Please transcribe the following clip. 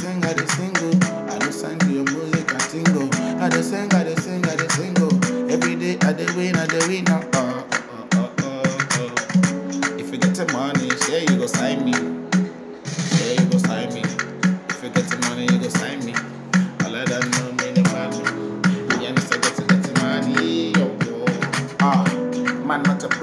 sing, I dey single. I dey sing to your music, I tingle. I dey sing, I dey sing, I dey single. Every day I dey win now. If you get the money, share you go sign me.